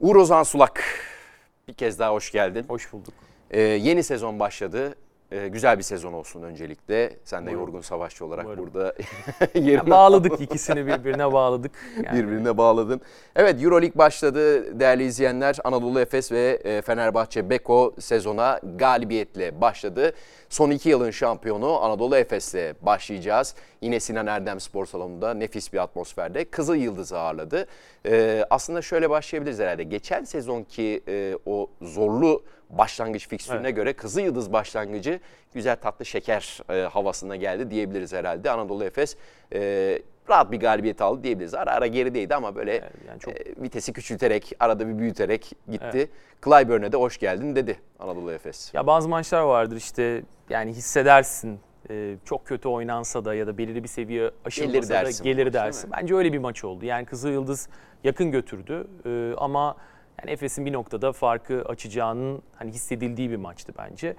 Uğur Özan Sulak, bir kez daha hoş geldin. Hoş bulduk. Yeni sezon başladı. Güzel bir sezon olsun öncelikle. Sen de yorgun savaşçı olarak burada yerine bağladık. İkisini birbirine bağladık. Yani. Birbirine bağladın. Evet, EuroLeague başladı değerli izleyenler. Anadolu Efes ve Fenerbahçe Beko sezona galibiyetle başladı. Son iki yılın şampiyonu Anadolu Efes'le başlayacağız. Yine Sinan Erdem Spor Salonu'nda nefis bir atmosferde Kızılyıldız ağırladı. Aslında şöyle başlayabiliriz herhalde. Geçen sezonki o zorlu başlangıç fikstürüne göre Kızılyıldız başlangıcı güzel tatlı şeker havasına geldi diyebiliriz herhalde. Anadolu Efes rahat bir galibiyet aldı diyebiliriz. Ara ara gerideydi ama böyle yani çok... vitesi küçülterek, arada bir büyüterek gitti. Evet. Clyburn'e de hoş geldin dedi Anadolu Efes. Ya bazı maçlar vardır işte yani hissedersin çok kötü oynansa da ya da belirli bir seviye aşılmasa gelir dersin, da gelir dersin. Bence öyle bir maç oldu. Yani Kızılyıldız yakın götürdü ama... Yani Efes'in bir noktada farkı açacağının hani hissedildiği bir maçtı bence.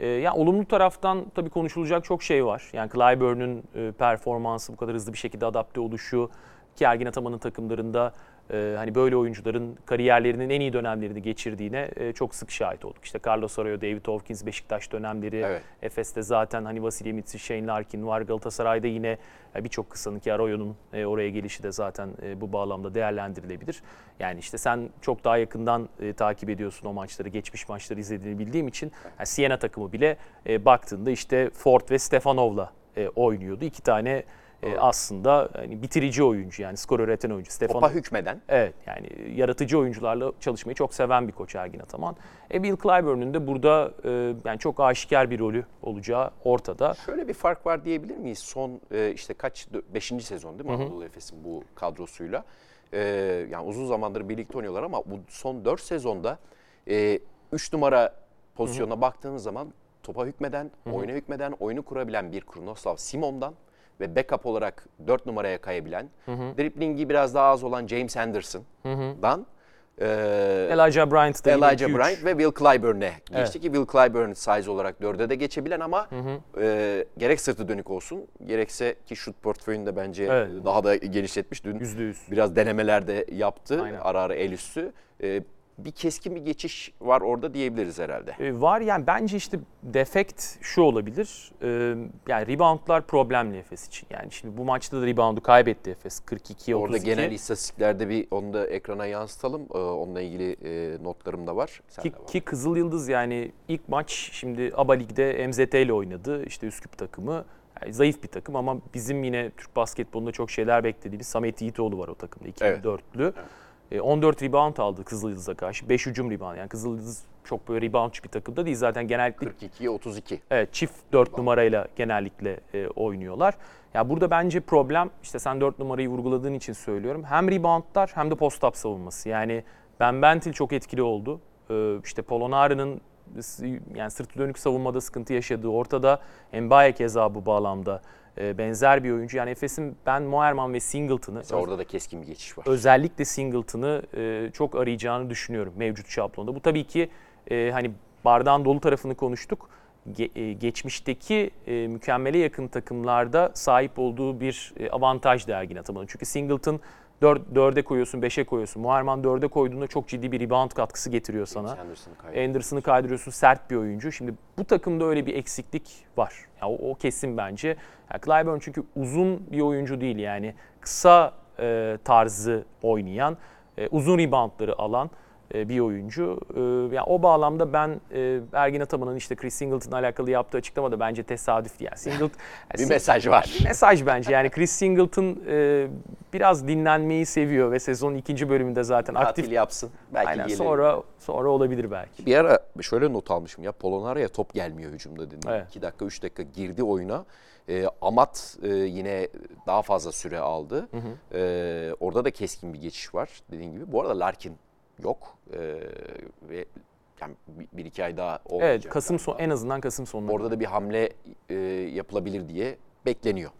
Yani olumlu taraftan tabii konuşulacak çok şey var. Yani Clyburn'un performansı, bu kadar hızlı bir şekilde adapte oluşu ki Ergin Ataman'ın takımlarında hani böyle oyuncuların kariyerlerinin en iyi dönemlerini geçirdiğine çok sık şahit olduk. İşte Carlos Arroyo, David Hawkins, Beşiktaş dönemleri, evet. Efes'te zaten hani Vasilije Micic, Shane Larkin var. Galatasaray'da yine birçok kısanın ki Arroyo'nun oraya gelişi de zaten bu bağlamda değerlendirilebilir. Yani işte sen çok daha yakından takip ediyorsun o maçları, geçmiş maçları izlediğini bildiğim için. Yani Siena takımı bile baktığında işte Ford ve Stefanov'la oynuyordu. İki tane aslında hani bitirici oyuncu, yani skor üreten oyuncu. Stefan Topa hükmeden. Evet, yani yaratıcı oyuncularla çalışmayı çok seven bir koç Ergin Ataman. Will Clyburn'un de burada yani çok aşikar bir rolü olacağı ortada. Şöyle bir fark var diyebilir miyiz? Son işte kaç, 5. sezon değil mi Anadolu Efes'in bu kadrosuyla? Yani uzun zamandır birlikte oynuyorlar ama bu son 4 sezonda 3 numara pozisyonuna baktığınız zaman topa hükmeden, oyuna hükmeden, oyunu kurabilen bir Kurnoslav Simon'dan ve backup olarak 4 numaraya kayabilen, driplingi biraz daha az olan James Anderson'dan Elijah Bryant ve Will Clyburn'e geçti ki Will Clyburn size olarak 4'e de geçebilen ama gerek sırtı dönük olsun, gerekse ki şut portföyünü de bence daha da genişletmiş. Dün %100. Biraz denemelerde yaptı, ara ara el üstü. Bir keskin bir geçiş var orada diyebiliriz herhalde. Var yani bence işte defekt şu olabilir. Yani reboundlar problemli Efes için. Yani şimdi bu maçta da reboundu kaybetti Efes 42'ye 32. Orada genel istatistiklerde bir onu da ekrana yansıtalım. Onunla ilgili notlarım da var. Ki Kızılyıldız yani ilk maç şimdi ABA Lig'de MZT ile oynadı. İşte Üsküp takımı. Yani zayıf bir takım ama bizim yine Türk basketbolunda çok şeyler beklediğimiz Samet Yiğitoğlu var o takımda. 2004'lü. Evet. 14 rebound aldı Kızılyıldız'a karşı. 5 hücum rebound. Yani Kızılyıldız çok böyle reboundçı bir takımda değil. Zaten genellikle 42'ye 32. Evet, çift 4 rebound numarayla genellikle oynuyorlar. Ya burada bence problem, işte sen 4 numarayı vurguladığın için söylüyorum. Hem reboundlar hem de post-up savunması. Yani Ben Bentil çok etkili oldu. İşte Polonara'nın yani sırtı dönük savunmada sıkıntı yaşadığı ortada. Mbaye keza bu bağlamda benzer bir oyuncu. Yani Efes'in Ben Moerman ve Singleton'ı... Mesela orada da keskin bir geçiş var. Özellikle Singleton'ı çok arayacağını düşünüyorum mevcut şablonda. Bu tabii ki hani bardağın dolu tarafını konuştuk. Geçmişteki mükemmele yakın takımlarda sahip olduğu bir avantaj da Ergin Ataman'ın. Çünkü Singleton 4'e koyuyorsun, 5'e koyuyorsun. Moerman 4'e koyduğunda çok ciddi bir rebound katkısı getiriyor sana. Anderson'ı kaydırıyorsun, sert bir oyuncu. Şimdi bu takımda öyle bir eksiklik var. Yani o kesin bence. Yani Clyburn çünkü uzun bir oyuncu değil yani. Kısa tarzı oynayan, uzun reboundları alan bir oyuncu. Yani o bağlamda ben Ergin Ataman'ın işte Chris Singleton'la alakalı yaptığı açıklamada bence tesadüf diye. Yani Singleton bir mesaj var. Bir mesaj bence. Yani Chris Singleton biraz dinlenmeyi seviyor ve sezonun ikinci bölümünde zaten aktif yapsın. Belki sonra olabilir belki. Bir ara şöyle not almışım ya, Polonara'ya top gelmiyor hücumda dedi. 2 dakika 3 dakika girdi oyuna. Amat yine daha fazla süre aldı. Orada da keskin bir geçiş var dediğin gibi. Bu arada Larkin yok ve yani bir iki ay daha olmayacak. Evet, en azından Kasım sonunda. Orada da bir hamle yapılabilir diye bekleniyor.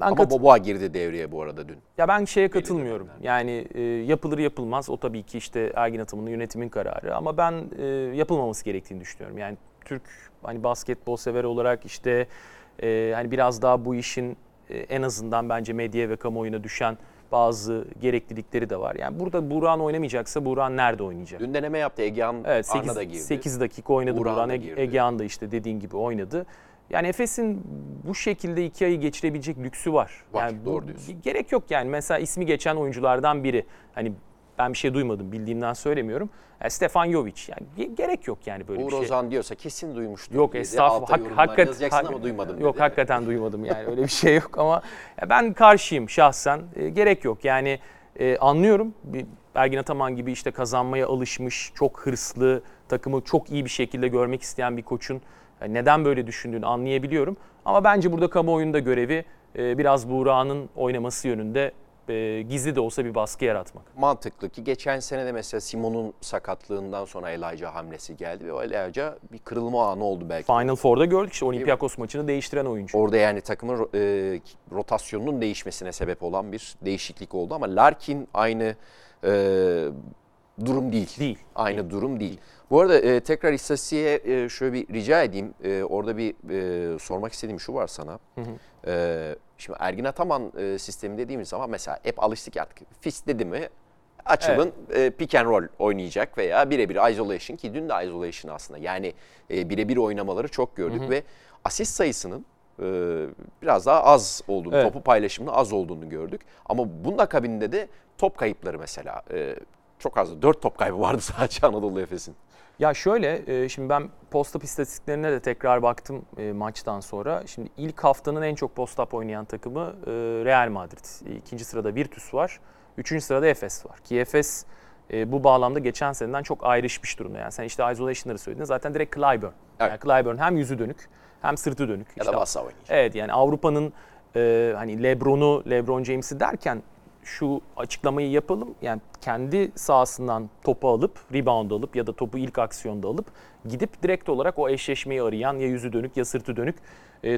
Ama Boboa girdi devreye bu arada dün. Ya ben şeye katılmıyorum. Yani yapılır yapılmaz o tabii ki işte Ergin Ataman'ın yönetimin kararı ama ben yapılmaması gerektiğini düşünüyorum. Yani Türk hani basketbol sever olarak işte hani biraz daha bu işin en azından bence medyaya ve kamuoyuna düşen bazı gereklilikleri de var. Yani burada Burhan oynamayacaksa Burhan nerede oynayacak? Dün deneme yaptı. Egehan evet, Arna'da girdi. 8 dakika oynadı Burhan. Egehan da işte dediğin gibi oynadı. Yani Efes'in bu şekilde 2 ayı geçirebilecek lüksü var. Yani doğru diyorsun. Gerek yok yani. Mesela ismi geçen oyunculardan biri. Hani ben bir şey duymadım, bildiğimden söylemiyorum. Stefan Jovic. Yani gerek yok yani böyle Uğur bir şey. Uğur Özan diyorsa kesin duymuştur. Yok estağfurullah. Hakikaten duymadım. Yok dedi. Hakikaten duymadım yani öyle bir şey yok ama ben karşıyım şahsen. Gerek yok yani anlıyorum. Ergin Ataman gibi işte kazanmaya alışmış, çok hırslı, takımı çok iyi bir şekilde görmek isteyen bir koçun neden böyle düşündüğünü anlayabiliyorum. Ama bence burada kamuoyunda görevi biraz Buğra'nın oynaması yönünde gizli de olsa bir baskı yaratmak. Mantıklı ki geçen sene de mesela Simon'un sakatlığından sonra Elijah hamlesi geldi ve o Elijah bir kırılma anı oldu belki. Final Four'da gördük işte Olympiakos maçını değiştiren oyuncu. Orada yani takımın rotasyonunun değişmesine sebep olan bir değişiklik oldu ama Larkin aynı durum değil. Aynı durum değil. Bu arada tekrar istatistiğe şöyle bir rica edeyim. Orada bir sormak istediğim şu var sana. Hı hı. Şimdi Ergin Ataman sistemi dediğimiz zaman mesela hep alıştık artık. Fist dedi mi açılın evet. Pick and roll oynayacak veya birebir isolation ki dün de isolation aslında. Yani birebir oynamaları çok gördük hı hı. ve asist sayısının biraz daha az olduğunu, evet. topu paylaşımının az olduğunu gördük. Ama bunun akabinde de top kayıpları mesela çok azdı. 4 top kaybı vardı sadece Anadolu Efes'in. Ya şöyle, şimdi ben post-up istatistiklerine de tekrar baktım maçtan sonra. Şimdi ilk haftanın en çok post-up oynayan takımı Real Madrid. 2. sırada Virtus var. 3. sırada Efes var. Ki Efes bu bağlamda geçen seneden çok ayrışmış durumda. Yani sen işte isolation'ları söyledin. Zaten direkt Clyburn. Evet. Yani Clyburn hem yüzü dönük hem sırtı dönük. Ya işte da bassa oynayacak. Evet yani Avrupa'nın hani LeBron James'i derken şu açıklamayı yapalım. Yani kendi sahasından topu alıp, rebound alıp ya da topu ilk aksiyonda alıp gidip direkt olarak o eşleşmeyi arayan ya yüzü dönük ya sırtı dönük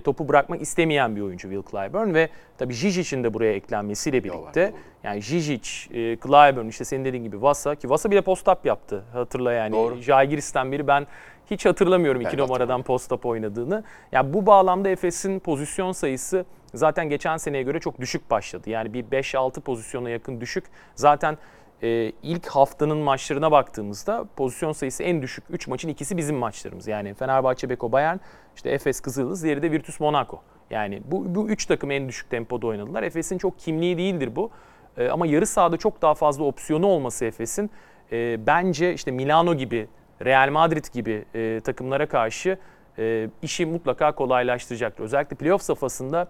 topu bırakmak istemeyen bir oyuncu Will Clyburn ve tabii Zizic'in de buraya eklenmesiyle birlikte yani Zizic, Clyburn işte senin dediğin gibi Vasa ki Vasa bile post-up yaptı hatırla yani. Jagiris'ten beri ben hiç hatırlamıyorum 2 numaradan post-up oynadığını. Yani bu bağlamda Efes'in pozisyon sayısı zaten geçen seneye göre çok düşük başladı. Yani bir 5-6 pozisyona yakın düşük. Zaten ilk haftanın maçlarına baktığımızda pozisyon sayısı en düşük 3 maçın ikisi bizim maçlarımız. Yani Fenerbahçe Beko Bayern, işte Efes Kızılyıldız, diğeri de Virtus Monaco. Yani bu 3 takım en düşük tempoda oynadılar. Efes'in çok kimliği değildir bu. Ama yarı sahada çok daha fazla opsiyonu olması Efes'in bence işte Milano gibi, Real Madrid gibi takımlara karşı işi mutlaka kolaylaştıracaktır. Özellikle playoff safhasında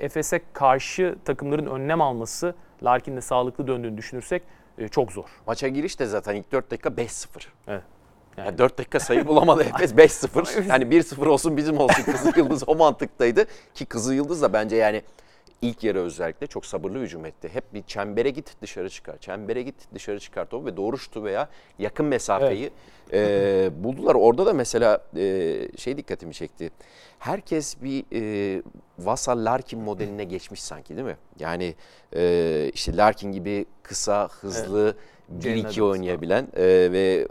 Efes'e karşı takımların önlem alması, Larkin'le sağlıklı döndüğünü düşünürsek çok zor. Maça giriş de zaten ilk 4 dakika 5-0. Evet. Yani 4 dakika sayı bulamadı Efes 5-0. Yani 1-0 olsun bizim olsun Kızılyıldız o mantıktaydı. Ki Kızılyıldız da bence yani ilk yarı özellikle çok sabırlı hücum etti. Hep bir çembere git dışarı çıkar, çembere git dışarı çıkar topu ve doğru şutu veya yakın mesafeyi evet. Buldular. Orada da mesela şey dikkatimi çekti. Herkes bir Vassal Larkin modeline geçmiş sanki değil mi? Yani işte Larkin gibi kısa, hızlı, evet. 1-2 oynayabilen ve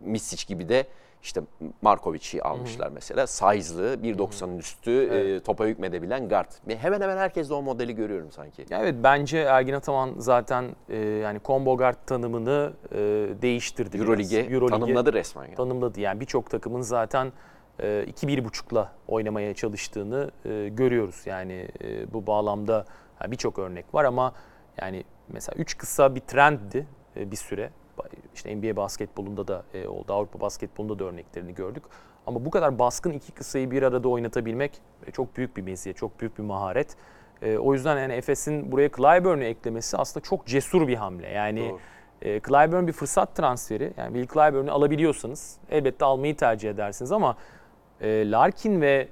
Micic gibi de işte Markovic'i almışlar hı-hı. mesela. Size'lı, 1.90'ın üstü topa hükmedebilen guard. Hemen hemen herkeste o modeli görüyorum sanki. Ya evet bence Ergin Ataman zaten yani combo guard tanımını değiştirdi. Euroleague tanımladı resmen. Yani. Tanımladı yani birçok takımın zaten 2-1.5'la oynamaya çalıştığını görüyoruz. Yani bu bağlamda birçok örnek var ama yani mesela 3 kısa bir trenddi bir süre. İşte NBA basketbolunda da oldu, Avrupa basketbolunda da örneklerini gördük. Ama bu kadar baskın 2 kısayı bir arada oynatabilmek çok büyük bir meziyet, çok büyük bir maharet. O yüzden yani Efes'in buraya Clyburn'u eklemesi aslında çok cesur bir hamle. Yani Clyburn bir fırsat transferi. Yani Will Clyburn'u alabiliyorsanız elbette almayı tercih edersiniz ama Larkin ve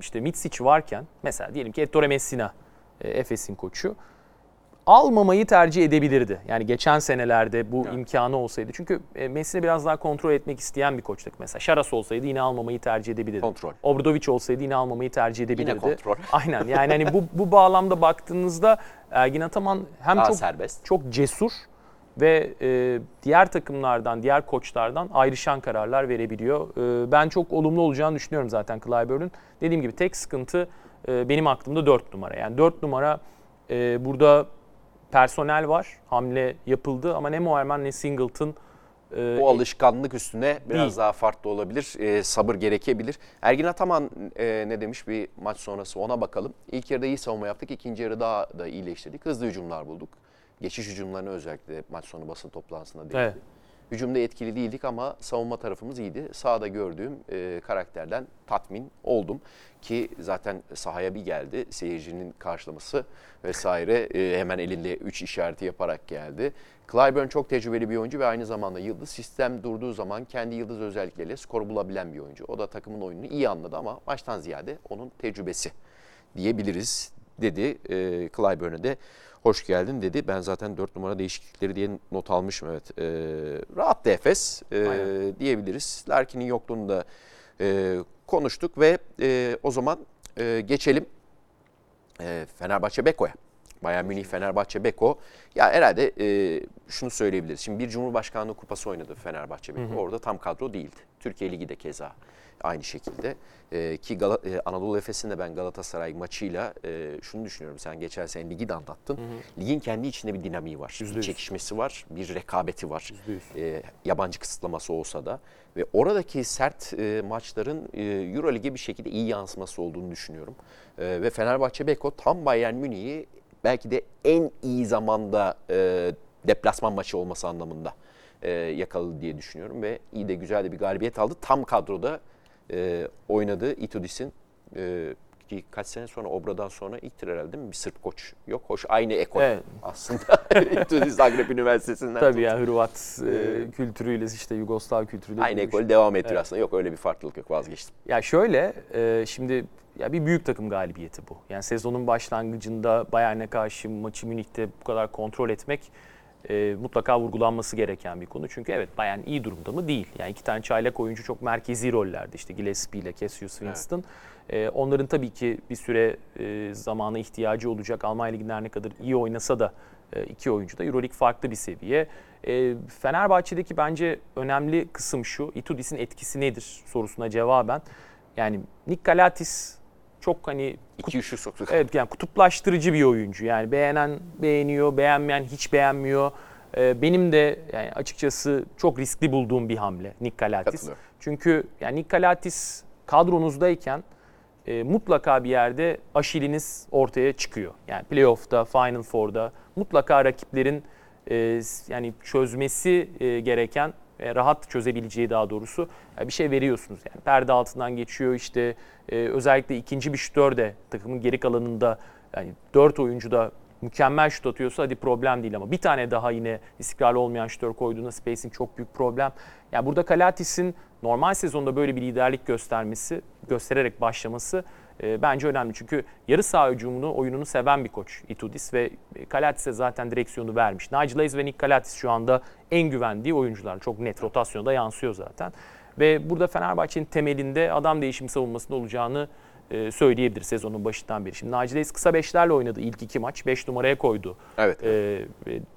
işte Micic varken mesela diyelim ki Ettore Messina Efes'in koçu. Almamayı tercih edebilirdi. Yani geçen senelerde bu imkanı olsaydı. Çünkü Messi'ni biraz daha kontrol etmek isteyen bir koçluk mesela. Şaras olsaydı yine almamayı tercih edebilirdi. Kontrol. Obradović olsaydı yine almamayı tercih edebilirdi. Yine kontrol. Aynen. Yani hani bu bağlamda baktığınızda Ergin Ataman hem daha çok serbest, çok cesur ve diğer takımlardan, diğer koçlardan ayrışan kararlar verebiliyor. Ben çok olumlu olacağını düşünüyorum zaten Clyburn'un. Dediğim gibi tek sıkıntı benim aklımda 4 numara. Yani 4 numara burada personel var. Hamle yapıldı ama ne Moerman ne Singleton. O alışkanlık üstüne biraz değil. Daha farklı olabilir. Sabır gerekebilir. Ergin Ataman ne demiş bir maç sonrası ona bakalım. İlk yarıda iyi savunma yaptık. İkinci yarı daha da iyileştirdik. Hızlı hücumlar bulduk. Geçiş hücumlarını özellikle maç sonu basın toplantısında değindi. Evet. Hücumda etkili değildik ama savunma tarafımız iyiydi. Sahada gördüğüm karakterden tatmin oldum. Ki zaten sahaya bir geldi. Seyircinin karşılaması vesaire hemen elinde 3 işareti yaparak geldi. Clyburn çok tecrübeli bir oyuncu ve aynı zamanda yıldız. Sistem durduğu zaman kendi yıldız özellikleriyle skor bulabilen bir oyuncu. O da takımın oyununu iyi anladı ama baştan ziyade onun tecrübesi diyebiliriz dedi. Clyburn'e de hoş geldin dedi. Ben zaten 4 numara değişiklikleri diye not almışım. Evet. Rahat da Efes diyebiliriz. Larkin'in yokluğunu da konuştuk ve o zaman geçelim Fenerbahçe Beko'ya. Bayern Münih Fenerbahçe Beko. Ya herhalde şunu söyleyebiliriz. Şimdi bir Cumhurbaşkanlığı Kupası oynadı Fenerbahçe Beko. Hı hı. Orada tam kadro değildi. Türkiye Ligi de keza aynı şekilde. Ki Anadolu Efes'in de ben Galatasaray maçıyla şunu düşünüyorum. Sen geçen sene ligi de anlattın. Hı hı. Ligin kendi içinde bir dinamiği var. %100. Bir çekişmesi var. Bir rekabeti var. Yabancı kısıtlaması olsa da. Ve oradaki sert maçların Euro Lig'e bir şekilde iyi yansıması olduğunu düşünüyorum. Ve Fenerbahçe Beko tam Bayern Münih'i belki de en iyi zamanda deplasman maçı olması anlamında yakaladı diye düşünüyorum. Ve iyi de güzel de bir galibiyet aldı. Tam kadroda oynadı Itoudis'in. Kaç sene sonra Obra'dan sonra ilktir herhalde değil mi? Bir Sırp koç yok. Hoş aynı ekol evet. Aslında. Itoudis Zagreb Üniversitesi'nden. Tabii ya yani, Hırvat kültürüyle işte Yugoslav kültürüyle. Aynı ekol devam ettiriyor evet. Aslında. Yok öyle bir farklılık yok vazgeçtim. Ya şöyle şimdi... Ya bir büyük takım galibiyeti bu. Yani sezonun başlangıcında Bayern'e karşı maçı Münih'te bu kadar kontrol etmek mutlaka vurgulanması gereken bir konu. Çünkü evet Bayern iyi durumda mı? Değil. Yani iki tane çaylak oyuncu çok merkezi rollerde. İşte Gillespie ile Cassius Winston. Evet. Onların tabii ki bir süre zamana ihtiyacı olacak. Almanya Ligi'nden ne kadar iyi oynasa da iki oyuncu da Euroleague farklı bir seviye. Fenerbahçe'deki bence önemli kısım şu. Itoudis'in etkisi nedir sorusuna cevaben. Yani Nick Calathes çok hani evet yani kutuplaştırıcı bir oyuncu. Yani beğenen beğeniyor, beğenmeyen hiç beğenmiyor. Benim de yani açıkçası çok riskli bulduğum bir hamle Nick Calathes. Çünkü yani Nick Calathes kadronuzdayken mutlaka bir yerde Achilles'iniz ortaya çıkıyor. Yani playoff'ta, Final Four'da mutlaka rakiplerin yani çözmesi gereken rahat çözebileceği daha doğrusu bir şey veriyorsunuz. Yani perde altından geçiyor işte özellikle ikinci bir şütör de takımın geri kalanında yani 4 oyuncu da mükemmel şut atıyorsa hadi problem değil ama bir tane daha yine istikrarlı olmayan şütör koyduğunda spacing çok büyük problem. Yani burada Calates'in normal sezonda böyle bir liderlik göstererek başlaması bence önemli. Çünkü yarı saha hücumunu, oyununu seven bir koç Itoudis ve Calates'e zaten direksiyonu vermiş. Naci Lais ve Nick Calathes şu anda en güvendiği oyuncular. Çok net rotasyonda yansıyor zaten. Ve burada Fenerbahçe'nin temelinde adam değişimi savunmasında olacağını söyleyebilir sezonun başından beri. Şimdi Naci Lais kısa beşlerle oynadı ilk iki maç. 5 numaraya koydu evet.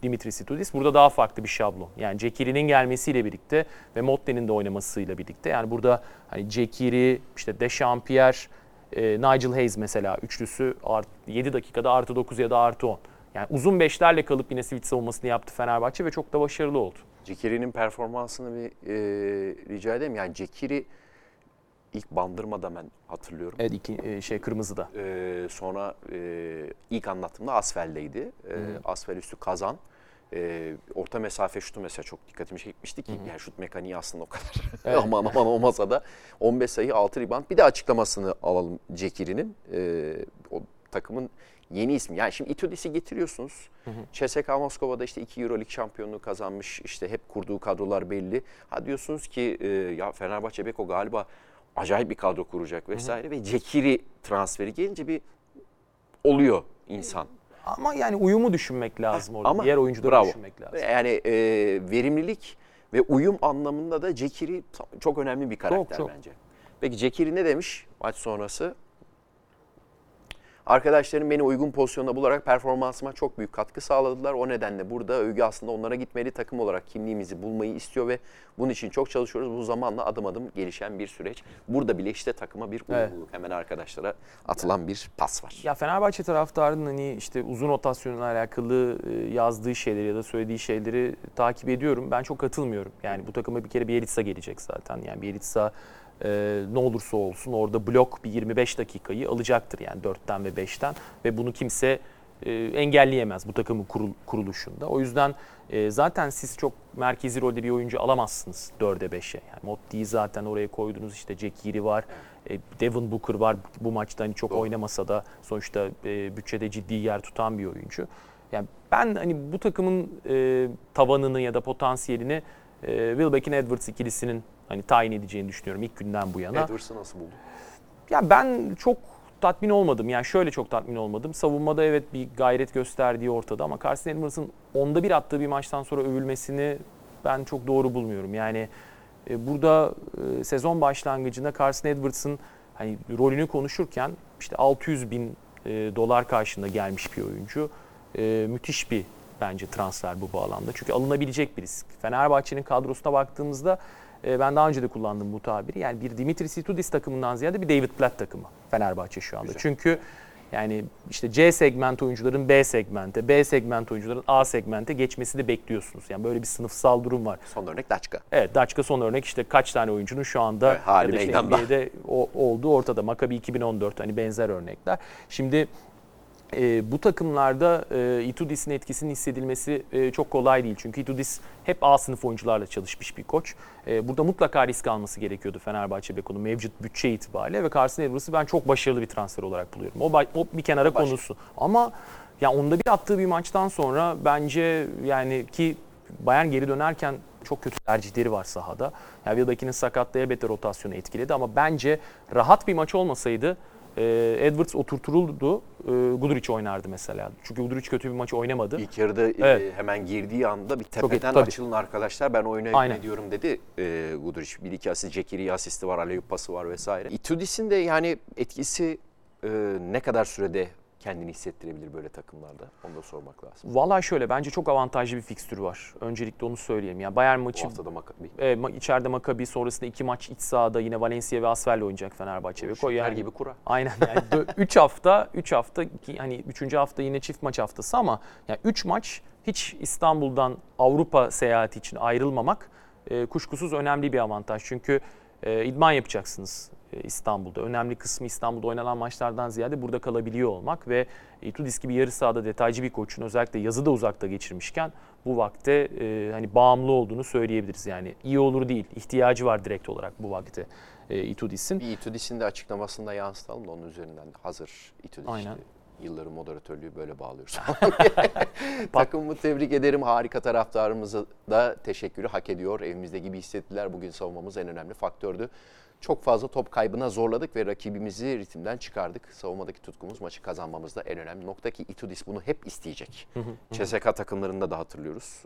Dimitris Itoudis. Burada daha farklı bir şablon. Yani Jekiri'nin gelmesiyle birlikte ve Motte'nin de oynamasıyla birlikte. Yani burada hani Jekiri, işte Dechampierre, Nigel Hayes mesela üçlüsü 7 dakikada artı 9 ya da artı 10. Yani uzun beşlerle kalıp yine switch savunmasını yaptı Fenerbahçe ve çok da başarılı oldu. Jekiri'nin performansını bir rica edeyim. Yani Jekiri ilk Bandırma'da ben hatırlıyorum. Evet Kırmızı'da. Sonra ilk anlattığımda Asfel'deydi. Asfel üstü Kazan. Orta mesafe şutu mesela çok dikkatimi çekmişti ki yani şut mekaniği aslında o kadar evet. aman olmasa da 15 sayı 6 rebound bir de açıklamasını alalım Jekiri'nin o takımın yeni ismi yani şimdi Itoudis'i getiriyorsunuz CSKA Moskova'da işte 2 Euroleague şampiyonluğu kazanmış işte hep kurduğu kadrolar belli ha diyorsunuz ki ya Fenerbahçe Beko galiba acayip bir kadro kuracak vesaire ve Jekiri transferi gelince bir oluyor insan. Ama yani uyumu düşünmek lazım orada. Ama, diğer oyuncuları bravo. Düşünmek lazım. Yani verimlilik ve uyum anlamında da Jekiri çok önemli bir karakter çok. Bence. Peki Jekiri ne demiş maç sonrası? Arkadaşlarım beni uygun pozisyonda bularak performansıma çok büyük katkı sağladılar. O nedenle burada övgü aslında onlara gitmeli. Takım olarak kimliğimizi bulmayı istiyor ve bunun için çok çalışıyoruz. Bu zamanla adım adım gelişen bir süreç. Burada bile işte takıma bir uygunluk, hemen arkadaşlara atılan bir pas var. Ya Fenerbahçe taraftarının hani işte uzun rotasyonla alakalı yazdığı şeyleri ya da söylediği şeyleri takip ediyorum. Ben çok katılmıyorum. Yani bu takıma bir kere Bielitsa gelecek zaten. Yani Bielitsa ne olursa olsun orada blok bir 25 dakikayı alacaktır yani 4'ten ve 5'ten ve bunu kimse engelleyemez bu takımın kuruluşunda. O yüzden zaten siz çok merkezi rolde bir oyuncu alamazsınız 4'e 5'e. Yani Motti'yi zaten oraya koydunuz, işte Jekiri var, Devin Booker var, bu maçta hani çok oynamasa da sonuçta bütçede ciddi yer tutan bir oyuncu. Yani ben hani bu takımın tavanını ya da potansiyelini Wilbeck'in Edwards ikilisinin hani tayin edeceğini düşünüyorum ilk günden bu yana. Edwards'ı nasıl buldun? Ya ben çok tatmin olmadım. Yani şöyle çok tatmin olmadım. Savunmada evet bir gayret gösterdiği ortada ama Carson Edwards'ın 10'da 1 attığı bir maçtan sonra övülmesini ben çok doğru bulmuyorum. Yani burada sezon başlangıcında Carson Edwards'ın hani rolünü konuşurken işte $600,000 karşılığında gelmiş bir oyuncu. Müthiş bir bence transfer bu bağlamda. Çünkü alınabilecek bir risk. Fenerbahçe'nin kadrosuna baktığımızda ben daha önce de kullandım bu tabiri. Yani bir Dimitris Itoudis takımından ziyade bir David Platt takımı Fenerbahçe şu anda. Güzel. Çünkü yani işte C segment oyuncuların B segmente, B segment oyuncuların A segmente geçmesini bekliyorsunuz. Yani böyle bir sınıfsal durum var. Son örnek Daşka. Evet, Daşka son örnek, işte kaç tane oyuncunun şu anda ya da işte NBA'de olduğu ortada. Maccabi 2014 hani benzer örnekler. Şimdi bu takımlarda Itoudis'in etkisinin hissedilmesi çok kolay değil. Çünkü Itoudis hep A sınıf oyuncularla çalışmış bir koç. Burada mutlaka risk alması gerekiyordu Fenerbahçe Beko'nun mevcut bütçe itibariyle ve Carson Edwards'ı ben çok başarılı bir transfer olarak buluyorum. O bir kenara konusu. Ama yani onda bir attığı bir maçtan sonra bence yani ki Bayern geri dönerken çok kötü tercihleri var sahada. Yani Wilbeck'in sakatlığı elbette rotasyonu etkiledi ama bence rahat bir maç olmasaydı Edwards oturtulurdu. Guduriç oynardı mesela. Çünkü Guduriç kötü bir maç oynamadı. İlk yarıda hemen girdiği anda bir tepeden açılın arkadaşlar, ben oyuna ediyorum dedi Guduriç. Bir iki asist, Jekiri asisti var, alley-oop pası var vesaire. Itoudis'in de yani etkisi ne kadar sürede kendini hissettirebilir böyle takımlarda? Onu da sormak lazım. Vallahi şöyle, bence çok avantajlı bir fikstür var. Öncelikle onu söyleyeyim. Yani Bayern maçı Maccabi. İçeride Maccabi, sonrasında 2 maç iç sahada yine Valencia ve Asvel'le oynayacak Fenerbahçe. Beko yani gibi kura. Aynen yani 3 hafta hani 3. hafta yine çift maç haftası ama yani 3 maç hiç İstanbul'dan Avrupa seyahati için ayrılmamak kuşkusuz önemli bir avantaj. Çünkü idman yapacaksınız İstanbul'da. Önemli kısmı İstanbul'da oynanan maçlardan ziyade burada kalabiliyor olmak ve Itoudis gibi yarı sahada detaycı bir koçun özellikle yazı da uzakta geçirmişken bu vakte hani bağımlı olduğunu söyleyebiliriz. Yani iyi olur değil, ihtiyacı var direkt olarak bu vakte Itoudis'in. Bir Itoudis'in de açıklamasında yansıtalım da onun üzerinden hazır Itoudis. Yılların moderatörlüğü böyle bağlıyoruz. Takımımı tebrik ederim. Harika, taraftarımıza da teşekkürü hak ediyor. Evimizde gibi hissettiler. Bugün savunmamız en önemli faktördü. Çok fazla top kaybına zorladık ve rakibimizi ritimden çıkardık. Savunmadaki tutkumuz maçı kazanmamızda en önemli nokta ki Itoudis bunu hep isteyecek. CSK takımlarında da hatırlıyoruz.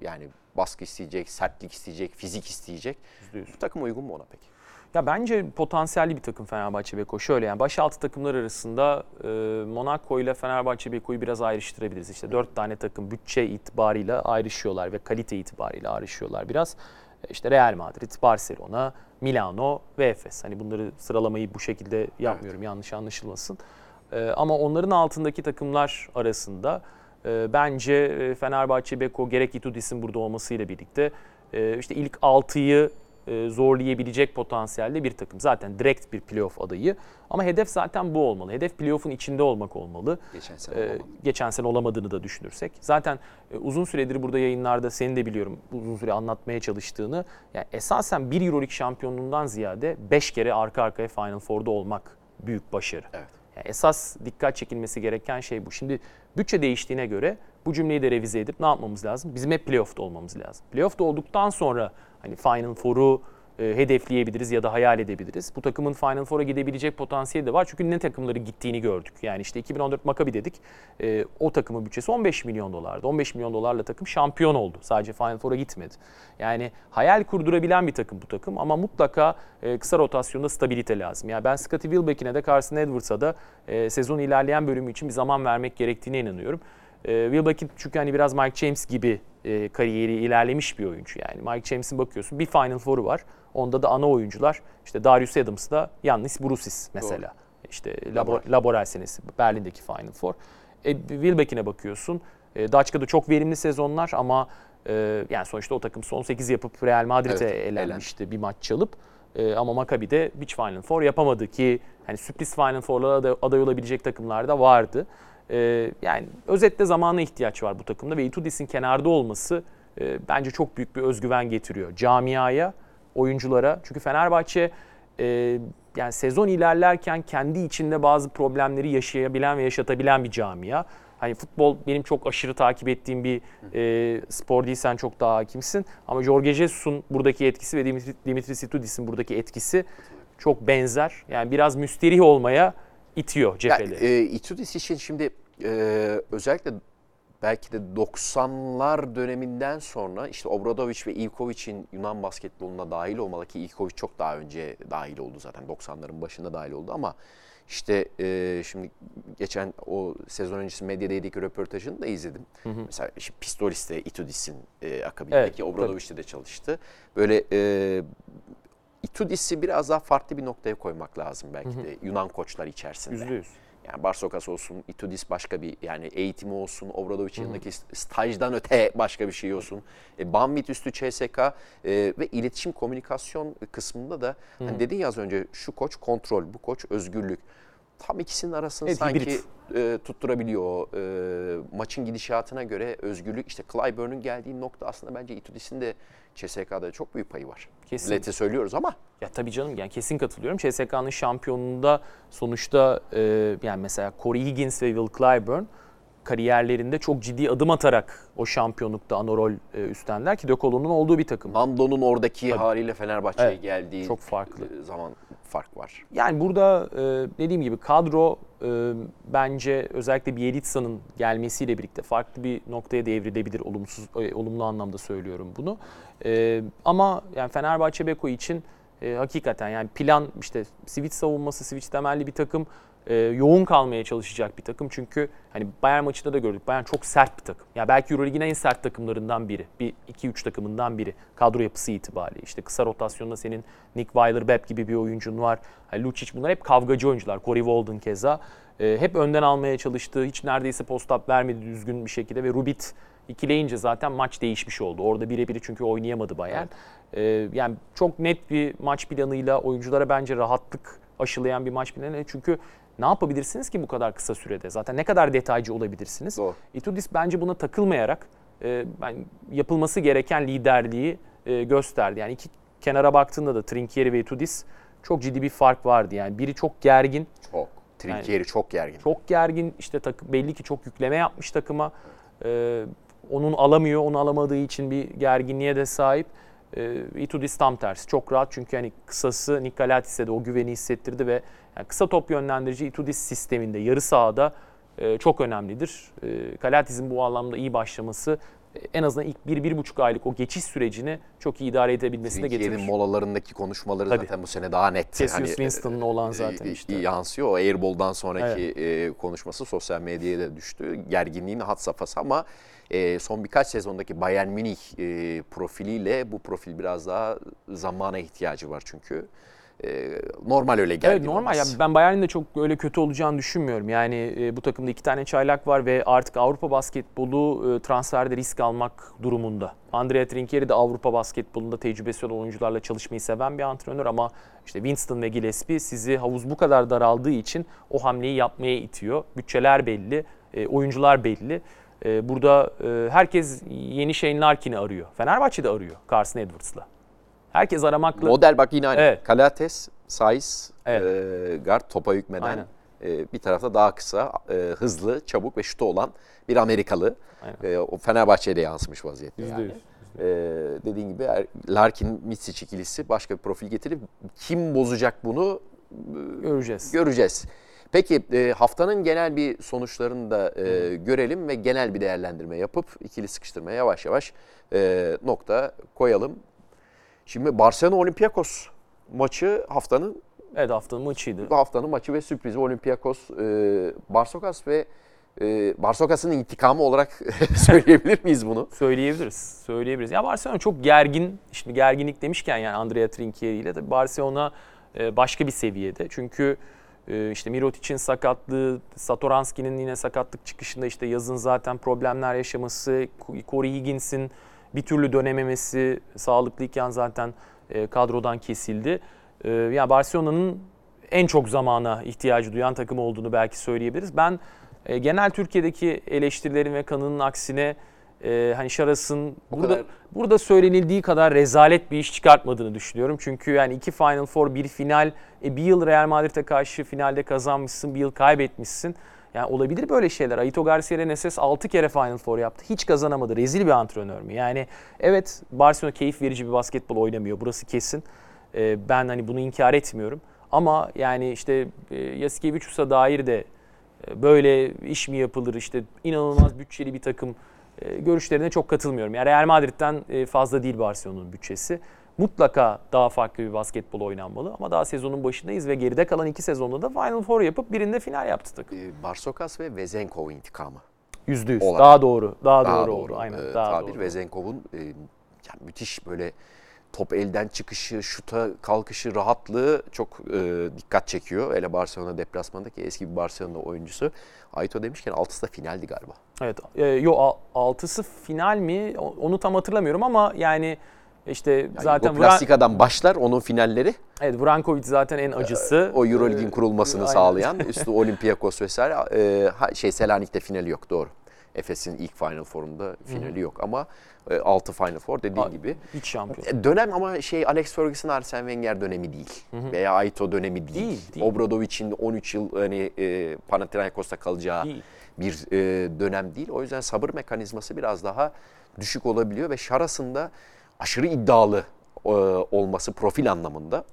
Yani baskı isteyecek, sertlik isteyecek, fizik isteyecek. Bu takım uygun mu ona peki? Ya bence potansiyelli bir takım Fenerbahçe Beko. Şöyle yani baş altı takımlar arasında Monaco ile Fenerbahçe Beko'yu biraz ayrıştırabiliriz. İşte 4 tane takım bütçe itibarıyla ayrışıyorlar ve kalite itibarıyla ayrışıyorlar biraz. İşte Real Madrid, Barcelona, Milano ve Efes. Hani bunları sıralamayı bu şekilde yapmıyorum, yanlış anlaşılmasın. Ama onların altındaki takımlar arasında bence Fenerbahçe Beko gerek Itoudis'in burada olmasıyla birlikte işte ilk 6'yı zorlayabilecek potansiyelde bir takım. Zaten direkt bir playoff adayı. Ama hedef zaten bu olmalı. Hedef playoff'un içinde olmak olmalı. Geçen sene olamadığını da düşünürsek. Zaten uzun süredir burada yayınlarda seni de biliyorum uzun süre anlatmaya çalıştığını. Yani esasen bir Euroleague şampiyonluğundan ziyade 5 kere arka arkaya Final Four'da olmak büyük başarı. Evet. Yani esas dikkat çekilmesi gereken şey bu. Şimdi bütçe değiştiğine göre bu cümleyi de revize edip ne yapmamız lazım? Bizim hep playoff'ta olmamız lazım. Playoff'ta olduktan sonra hani Final Four'u hedefleyebiliriz ya da hayal edebiliriz. Bu takımın Final Four'a gidebilecek potansiyeli de var. Çünkü ne takımları gittiğini gördük. Yani işte 2014 Maccabi dedik. O takımın bütçesi $15 milyon. 15 milyon dolarla takım şampiyon oldu. Sadece Final Four'a gitmedi. Yani hayal kurdurabilen bir takım bu takım ama mutlaka kısa rotasyonda stabilite lazım. Yani ben Scottie Wilbeck'ine de Carson Edwards'a da sezon ilerleyen bölümü için bir zaman vermek gerektiğine inanıyorum. Wilbeck'in çünkü hani biraz Mike James gibi kariyeri ilerlemiş bir oyuncu yani. Mike James'in bakıyorsun bir Final Four'u var. Onda da ana oyuncular işte Darius Adams'da Yannis Brusis mesela. Doğru. İşte Laboral senesi Berlin'deki Final Four. Wilbeck'ine bakıyorsun. Daşka'da çok verimli sezonlar ama yani sonuçta o takım son 8 yapıp Real Madrid'e elenmişti bir maç çalıp. Ama Maccabi'de hiç Final Four yapamadı ki hani sürpriz Final Four'lara da aday olabilecek takımlar da vardı. Yani özetle zamana ihtiyaç var bu takımda ve Itoudis'in kenarda olması bence çok büyük bir özgüven getiriyor camiaya, oyunculara. Çünkü Fenerbahçe yani sezon ilerlerken kendi içinde bazı problemleri yaşayabilen ve yaşatabilen bir camia. Hani futbol benim çok aşırı takip ettiğim bir spor değil, sen çok daha hakimsin. Ama Jorge Jesus'un buradaki etkisi ve Dimitris Itoudis'in buradaki etkisi çok benzer. Yani biraz müsterih olmaya itiyor cepheli. Itoudis için şimdi özellikle belki de 90'lar döneminden sonra işte Obradović ve Ivkovic'in Yunan basketboluna dahil olmalı ki Ivković çok daha önce dahil oldu zaten 90'ların başında dahil oldu ama işte şimdi geçen o sezon öncesi medyadaki röportajını da izledim. Mesela işte Pistolis'te Itoudis'in akabindeki Obradović'te de çalıştı. Böyle Itoudis'i biraz daha farklı bir noktaya koymak lazım belki de Yunan koçlar içerisinde. %100. Yani Barsokas olsun, Itoudis başka bir yani eğitimi olsun, Obradović yanındaki stajdan öte başka bir şey olsun. Banvit üstü CSK ve iletişim komünikasyon kısmında da hani dedin ya az önce şu koç kontrol, bu koç özgürlük. Tam ikisinin arasını sanki tutturabiliyor. Maçın gidişatına göre özgürlük. İşte Clyburn'un geldiği nokta aslında bence Itoudis'in de CSK'da çok büyük payı var. Millete söylüyoruz ama. Ya tabii canım yani kesin katılıyorum. CSK'nın şampiyonluğunda sonuçta yani mesela Corey Higgins ve Will Clyburn kariyerlerinde çok ciddi adım atarak o şampiyonlukta ana rol üstlendiler ki De Colo'nun olduğu bir takım. Nando'nun oradaki haliyle Fenerbahçe'ye geldiği çok farklı zaman fark var. Yani burada dediğim gibi kadro bence özellikle Bielitsa'nın gelmesiyle birlikte farklı bir noktaya devrilebilir. Olumlu anlamda söylüyorum bunu. Ama yani Fenerbahçe Beko için hakikaten yani plan işte switch savunması, switch temelli bir takım. Yoğun kalmaya çalışacak bir takım çünkü hani Bayern maçında da gördük. Bayern çok sert bir takım. Ya belki EuroLeague'in en sert takımlarından biri. Bir 2-3 takımından biri kadro yapısı itibariyle. İşte kısa rotasyonda senin Nick Weiler-Bepp gibi bir oyuncun var. Hani Lucic bunlar hep kavgacı oyuncular. Corey Walden keza. Hep önden almaya çalıştı. Hiç neredeyse post-up vermedi düzgün bir şekilde ve Rubit ikileyince zaten maç değişmiş oldu. Orada birebiri çünkü oynayamadı Bayern. Yani çok net bir maç planıyla oyunculara bence rahatlık aşılayan bir maç planı. Çünkü ne yapabilirsiniz ki bu kadar kısa sürede? Zaten ne kadar detaycı olabilirsiniz? Doğru. Itoudis bence buna takılmayarak yapılması gereken liderliği gösterdi. Yani iki kenara baktığında da Trinkieri ve Itoudis çok ciddi bir fark vardı. Yani biri çok gergin. Çok. Trinkieri yani, çok gergin. Çok gergin. İşte belli ki çok yükleme yapmış takıma. Onun alamıyor. Onu alamadığı için bir gerginliğe de sahip. Itoudis tam tersi. Çok rahat çünkü hani kısası Nick Calathes'e de o güveni hissettirdi ve yani kısa top yönlendirici Itoudis sisteminde yarı sahada çok önemlidir. Calathes'in bu anlamda iyi başlaması en azından ilk 1-1,5 aylık o geçiş sürecini çok iyi idare edebilmesine getirir. Türkiye'nin molalarındaki konuşmaları zaten bu sene daha net. Cassius Winston'ın olan zaten işte. Yansıyor. O airball'dan sonraki konuşması sosyal medyaya da düştü. Gerginliğin had safhası ama son birkaç sezondaki Bayern Münih profiliyle bu profil biraz daha zamana ihtiyacı var çünkü. Normal öyle geldi. Evet normal. Ya ben Bayern'in de çok öyle kötü olacağını düşünmüyorum. Yani bu takımda iki tane çaylak var ve artık Avrupa basketbolu transferde risk almak durumunda. Andrea Trinkieri de Avrupa basketbolunda tecrübesi olan oyuncularla çalışmayı seven bir antrenör ama işte Winston ve Gillespie sizi havuz bu kadar daraldığı için o hamleyi yapmaya itiyor. Bütçeler belli, oyuncular belli. Burada herkes yeni Shane Larkin'i arıyor. Fenerbahçe de arıyor Carson Edwards'la. Herkes aramakla. Model bak yine aynı. Evet. Calathes, Saiz, guard topa hükmeden bir tarafta daha kısa, hızlı, çabuk ve şutu olan bir Amerikalı. O Fenerbahçe'ye de yansımış vaziyette. %100. Yani. Dediğin gibi Larkin-Micic ikilisi başka bir profil getirip kim bozacak bunu göreceğiz. Peki haftanın genel bir sonuçlarını da görelim ve genel bir değerlendirme yapıp ikili sıkıştırmaya yavaş yavaş nokta koyalım. Şimdi Barcelona-Olympiakos maçı haftanın... Evet, haftanın maçıydı. Haftanın maçı ve sürprizi Olympiakos, Barsokas ve Barsokas'ın intikamı olarak söyleyebilir miyiz bunu? Söyleyebiliriz. Ya Barcelona çok gergin. Şimdi gerginlik demişken yani Andrea Trinchieri ile de Barcelona başka bir seviyede. Çünkü işte Mirotic'in sakatlığı, Satoranski'nin yine sakatlık çıkışında işte yazın zaten problemler yaşaması, Corey Higgins'in bir türlü dönememesi, sağlıklıyken zaten kadrodan kesildi. Yani Barcelona'nın en çok zamana ihtiyacı duyan takım olduğunu belki söyleyebiliriz. Ben genel Türkiye'deki eleştirilerin ve kanının aksine hani Şaras'ın burada söylenildiği kadar rezalet bir iş çıkartmadığını düşünüyorum. Çünkü yani 2 Final Four, 1 final, bir yıl Real Madrid'e karşı finalde kazanmışsın, bir yıl kaybetmişsin. Yani olabilir böyle şeyler. Aito Garcia-Reneses 6 kere Final Four yaptı. Hiç kazanamadı. Rezil bir antrenör mü? Yani evet, Barcelona keyif verici bir basketbol oynamıyor. Burası kesin. Ben hani bunu inkar etmiyorum. Ama yani işte Jasikevičius'a dair de böyle iş mi yapılır, işte inanılmaz bütçeli bir takım görüşlerine çok katılmıyorum. Yani Real Madrid'den fazla değil Barcelona'nın bütçesi. Mutlaka daha farklı bir basketbol oynanmalı ama daha sezonun başındayız ve geride kalan 2 sezonda da Final Four yapıp birinde final yaptı takım. Barsokas ve Vezenkov intikamı. %100. Olan. Daha doğru. Aynen. Tabir doğru. Vezenkov'un yani müthiş böyle top elden çıkışı, şuta kalkışı, rahatlığı çok dikkat çekiyor. Hele Barcelona deplasmandaki eski bir Barcelona oyuncusu. Aito demişken 6'sı da finaldi galiba. Evet. 6'sı final mi? Onu tam hatırlamıyorum ama yani işte yani zaten... Klasikadan başlar onun finalleri. Evet, Vrankovic zaten en acısı. O Euroleague'in kurulmasını sağlayan. Üstü Olympiakos vesaire. Selanik'te finali yok, doğru. Efes'in ilk Final Four'unda finali yok ama 6 Final Four dediğin gibi. Hiç şampiyon. Dönem ama Alex Ferguson, Arsene Wenger dönemi değil. Hı-hı. Veya Aito dönemi değil. Obradovic'in 13 yıl hani Panathinaikos'ta kalacağı bir dönem değil. O yüzden sabır mekanizması biraz daha düşük olabiliyor ve Şaras'ın da aşırı iddialı olması profil anlamında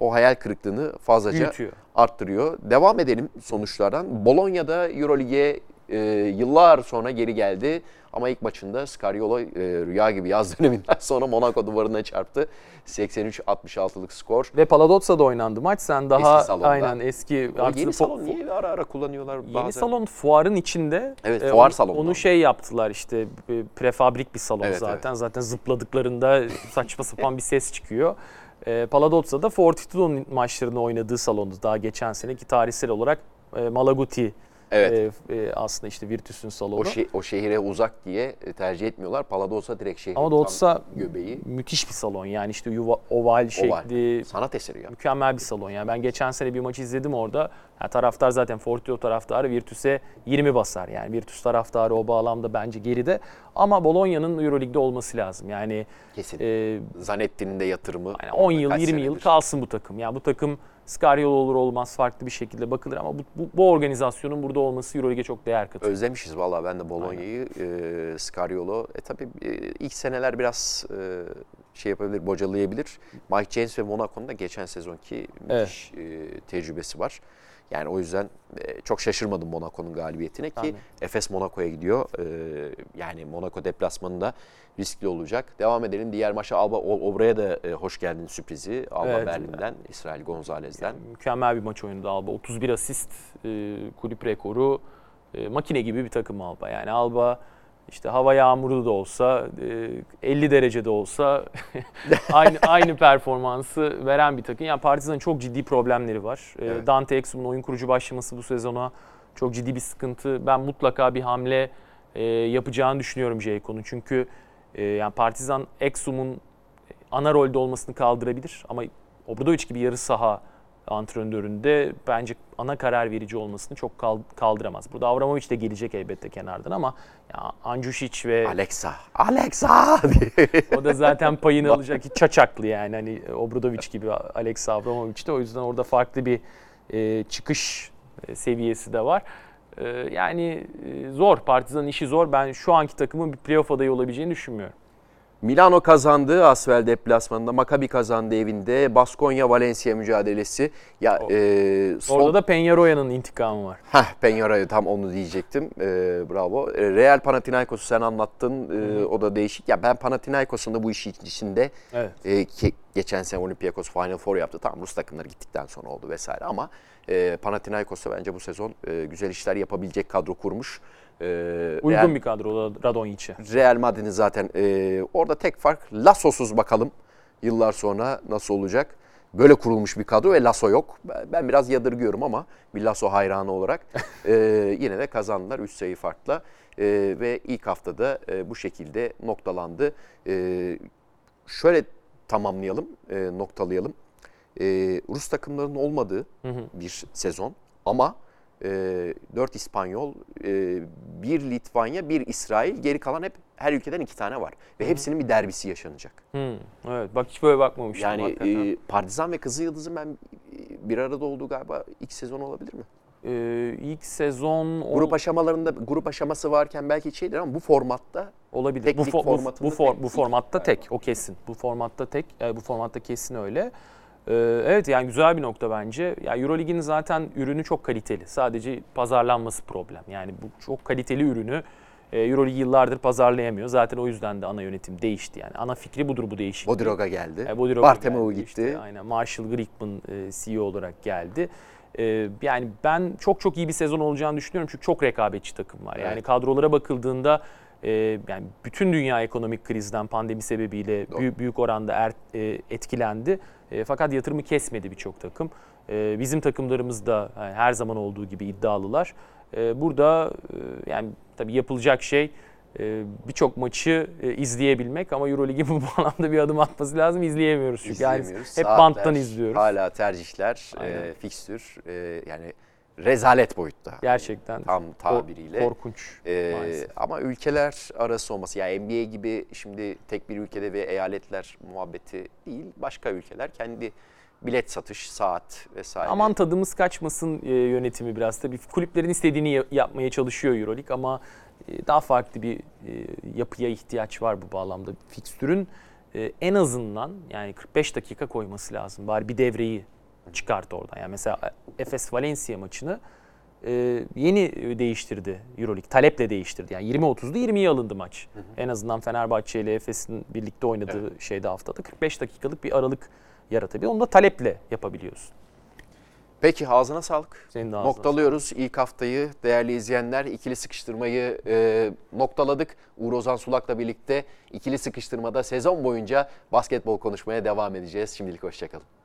o hayal kırıklığını fazlaca arttırıyor. Devam edelim sonuçlardan. Bolonya'da Euroleague'e yıllar sonra geri geldi ama ilk maçında Scariolo rüya gibi yaz döneminden sonra Monaco duvarına çarptı. 83-66'lık skor. Ve Paladotsa'da oynandı maç. Sen daha eski salonda. Aynen eski. Yeni salon niye ara ara kullanıyorlar bazen? Yeni salon fuarın içinde. Evet, fuar salonu. Onu yaptılar işte prefabrik bir salon zaten. Evet. Zaten zıpladıklarında saçma sapan bir ses çıkıyor. Paladotsa'da Fortitudo'nun maçlarını oynadığı salondu daha geçen sene ki tarihsel olarak Malaguti. Evet. Aslında işte Virtus'un salonu. O şehire uzak diye tercih etmiyorlar. Palados'a direkt şehrin tam göbeği. Müthiş bir salon yani işte oval şekli. Sanat eseri ya. Mükemmel bir salon yani. Ben geçen sene bir maçı izledim orada. Yani taraftar zaten Fortitudo taraftarı Virtus'e 20 basar. Yani Virtus taraftarı o bağlamda bence geride. Ama Bolonya'nın Euroleague'de olması lazım. Yani kesin. Zanetti'nin de yatırımı. Yani 10 yıl 20 senedir. Yıl kalsın bu takım. Yani bu takım Scariolo olur olmaz farklı bir şekilde bakılır ama bu organizasyonun burada olması Euroleague'e çok değer katıyor. Özlemişiz vallahi ben de Bolonya'yı, Scariolo. Tabii ilk seneler biraz yapabilir, bocalayabilir. Mike James ve Monaco'nun da geçen sezonki müthiş tecrübesi var. Yani o yüzden çok şaşırmadım Monaco'nun galibiyetine ki Efes Monaco'ya gidiyor. Yani Monaco deplasmanında riskli olacak. Devam edelim. Diğer maça Alba Obra'ya da hoş geldin sürprizi. Alba Berlin'den, İsrail Gonzalez'den. Yani mükemmel bir maç oynadı Alba. 31 asist, kulüp rekoru. Makine gibi bir takım Alba. Yani Alba işte hava yağmurlu da olsa, 50 derecede olsa aynı performansı veren bir takım. Yani Partizan'ın çok ciddi problemleri var. Evet. Dante Exum'un oyun kurucu başlaması bu sezona çok ciddi bir sıkıntı. Ben mutlaka bir hamle yapacağını düşünüyorum Jeyko'nun. Çünkü yani Partizan Exum'un ana rolde olmasını kaldırabilir ama Obradović gibi yarı saha antrenöründe bence ana karar verici olmasını çok kaldıramaz. Burada Avramovic de gelecek elbette kenardan ama Andjušić ve... Alexa! O da zaten payını alacak. Hiç çaçaklı yani. Hani Obradović gibi Alexa Avramovic de. O yüzden orada farklı bir çıkış seviyesi de var. Yani zor. Partizan'ın işi zor. Ben şu anki takımın bir playoff adayı olabileceğini düşünmüyorum. Milano kazandı Asvel deplasmanında, Maccabi kazandı evinde, Baskonya-Valencia mücadelesi. Ya, orada da Peñaroya'nın intikamı var. Heh, Peñaroya, tam onu diyecektim. Bravo. Real Panathinaikos'u sen anlattın, o da değişik. Ya ben Panathinaikos'un da bu işin içinde, evet, geçen sene Olympiakos Final Four yaptı. Tam Rus takımları gittikten sonra oldu vesaire ama Panathinaikos'a bence bu sezon güzel işler yapabilecek kadro kurmuş. Uygun bir kadro Radonjić'e. Real Madrid'in zaten orada tek fark Lasso'suz, bakalım yıllar sonra nasıl olacak. Böyle kurulmuş bir kadro ve Lasso yok. Ben biraz yadırgıyorum ama bir Lasso hayranı olarak yine de kazandılar 3 sayı farkla. Ve ilk haftada bu şekilde noktalandı. Şöyle tamamlayalım, noktalayalım. Rus takımlarının olmadığı bir sezon ama 4 İspanyol, 1 Litvanya, 1 İsrail, geri kalan hep her ülkeden 2 tane var. Ve hepsinin bir derbisi yaşanacak. Evet, bak hiç böyle bakmamıştım. Yani Partizan ve Kızılyıldız'ın ben bir arada olduğu galiba ilk sezon olabilir mi? İlk sezon... Grup aşamalarında, grup aşaması varken belki şeydir ama bu formatta... Olabilir. Bu formatta tek, o kesin. Bu formatta tek, bu formatta kesin öyle. Evet, yani güzel bir nokta bence. Yani Euroleague'in zaten ürünü çok kaliteli. Sadece pazarlanması problem. Yani bu çok kaliteli ürünü Euroleague yıllardır pazarlayamıyor. Zaten o yüzden de ana yönetim değişti. Yani ana fikri budur bu değişiklik. Bodroga geldi. Bartemov gitti. İşte, aynen. Marshall Griegman CEO olarak geldi. Yani ben çok iyi bir sezon olacağını düşünüyorum. Çünkü çok rekabetçi takım var. Yani evet, kadrolara bakıldığında yani bütün dünya ekonomik krizden, pandemi sebebiyle büyük oranda etkilendi. Fakat yatırımı kesmedi birçok takım. Bizim takımlarımız da yani her zaman olduğu gibi iddialılar. Burada yani tabii yapılacak şey birçok maçı izleyebilmek ama Euroleague'in bu anlamda bir adım atması lazım. İzleyemiyoruz çünkü. Yani hep banttan izliyoruz. Hala tercihler, fikstür, yani rezalet boyutta. Gerçekten. Tam tabiriyle. Korkunç. Ama ülkeler arası olması. Yani NBA gibi şimdi tek bir ülkede ve eyaletler muhabbeti değil. Başka ülkeler kendi bilet satış, saat vesaire. Aman tadımız kaçmasın yönetimi biraz. Tabii kulüplerin istediğini yapmaya çalışıyor Euroleague ama daha farklı bir yapıya ihtiyaç var bu bağlamda. Fikstürün en azından yani 45 dakika koyması lazım. Bari bir devreyi çıkart oradan. Yani mesela Efes Valencia maçını yeni değiştirdi Euroleague. Taleple değiştirdi. Yani 20-30'da 20'ye alındı maç. En azından Fenerbahçe ile Efes'in birlikte oynadığı şeyde, haftada 45 dakikalık bir aralık yaratabiliyor. Onu da taleple yapabiliyorsun. Peki, ağzına sağlık. Senin de ağzına. Noktalıyoruz. İlk haftayı değerli izleyenler, ikili sıkıştırmayı noktaladık. Uğur Ozan Sulak'la birlikte ikili sıkıştırmada sezon boyunca basketbol konuşmaya devam edeceğiz. Şimdilik hoşçakalın.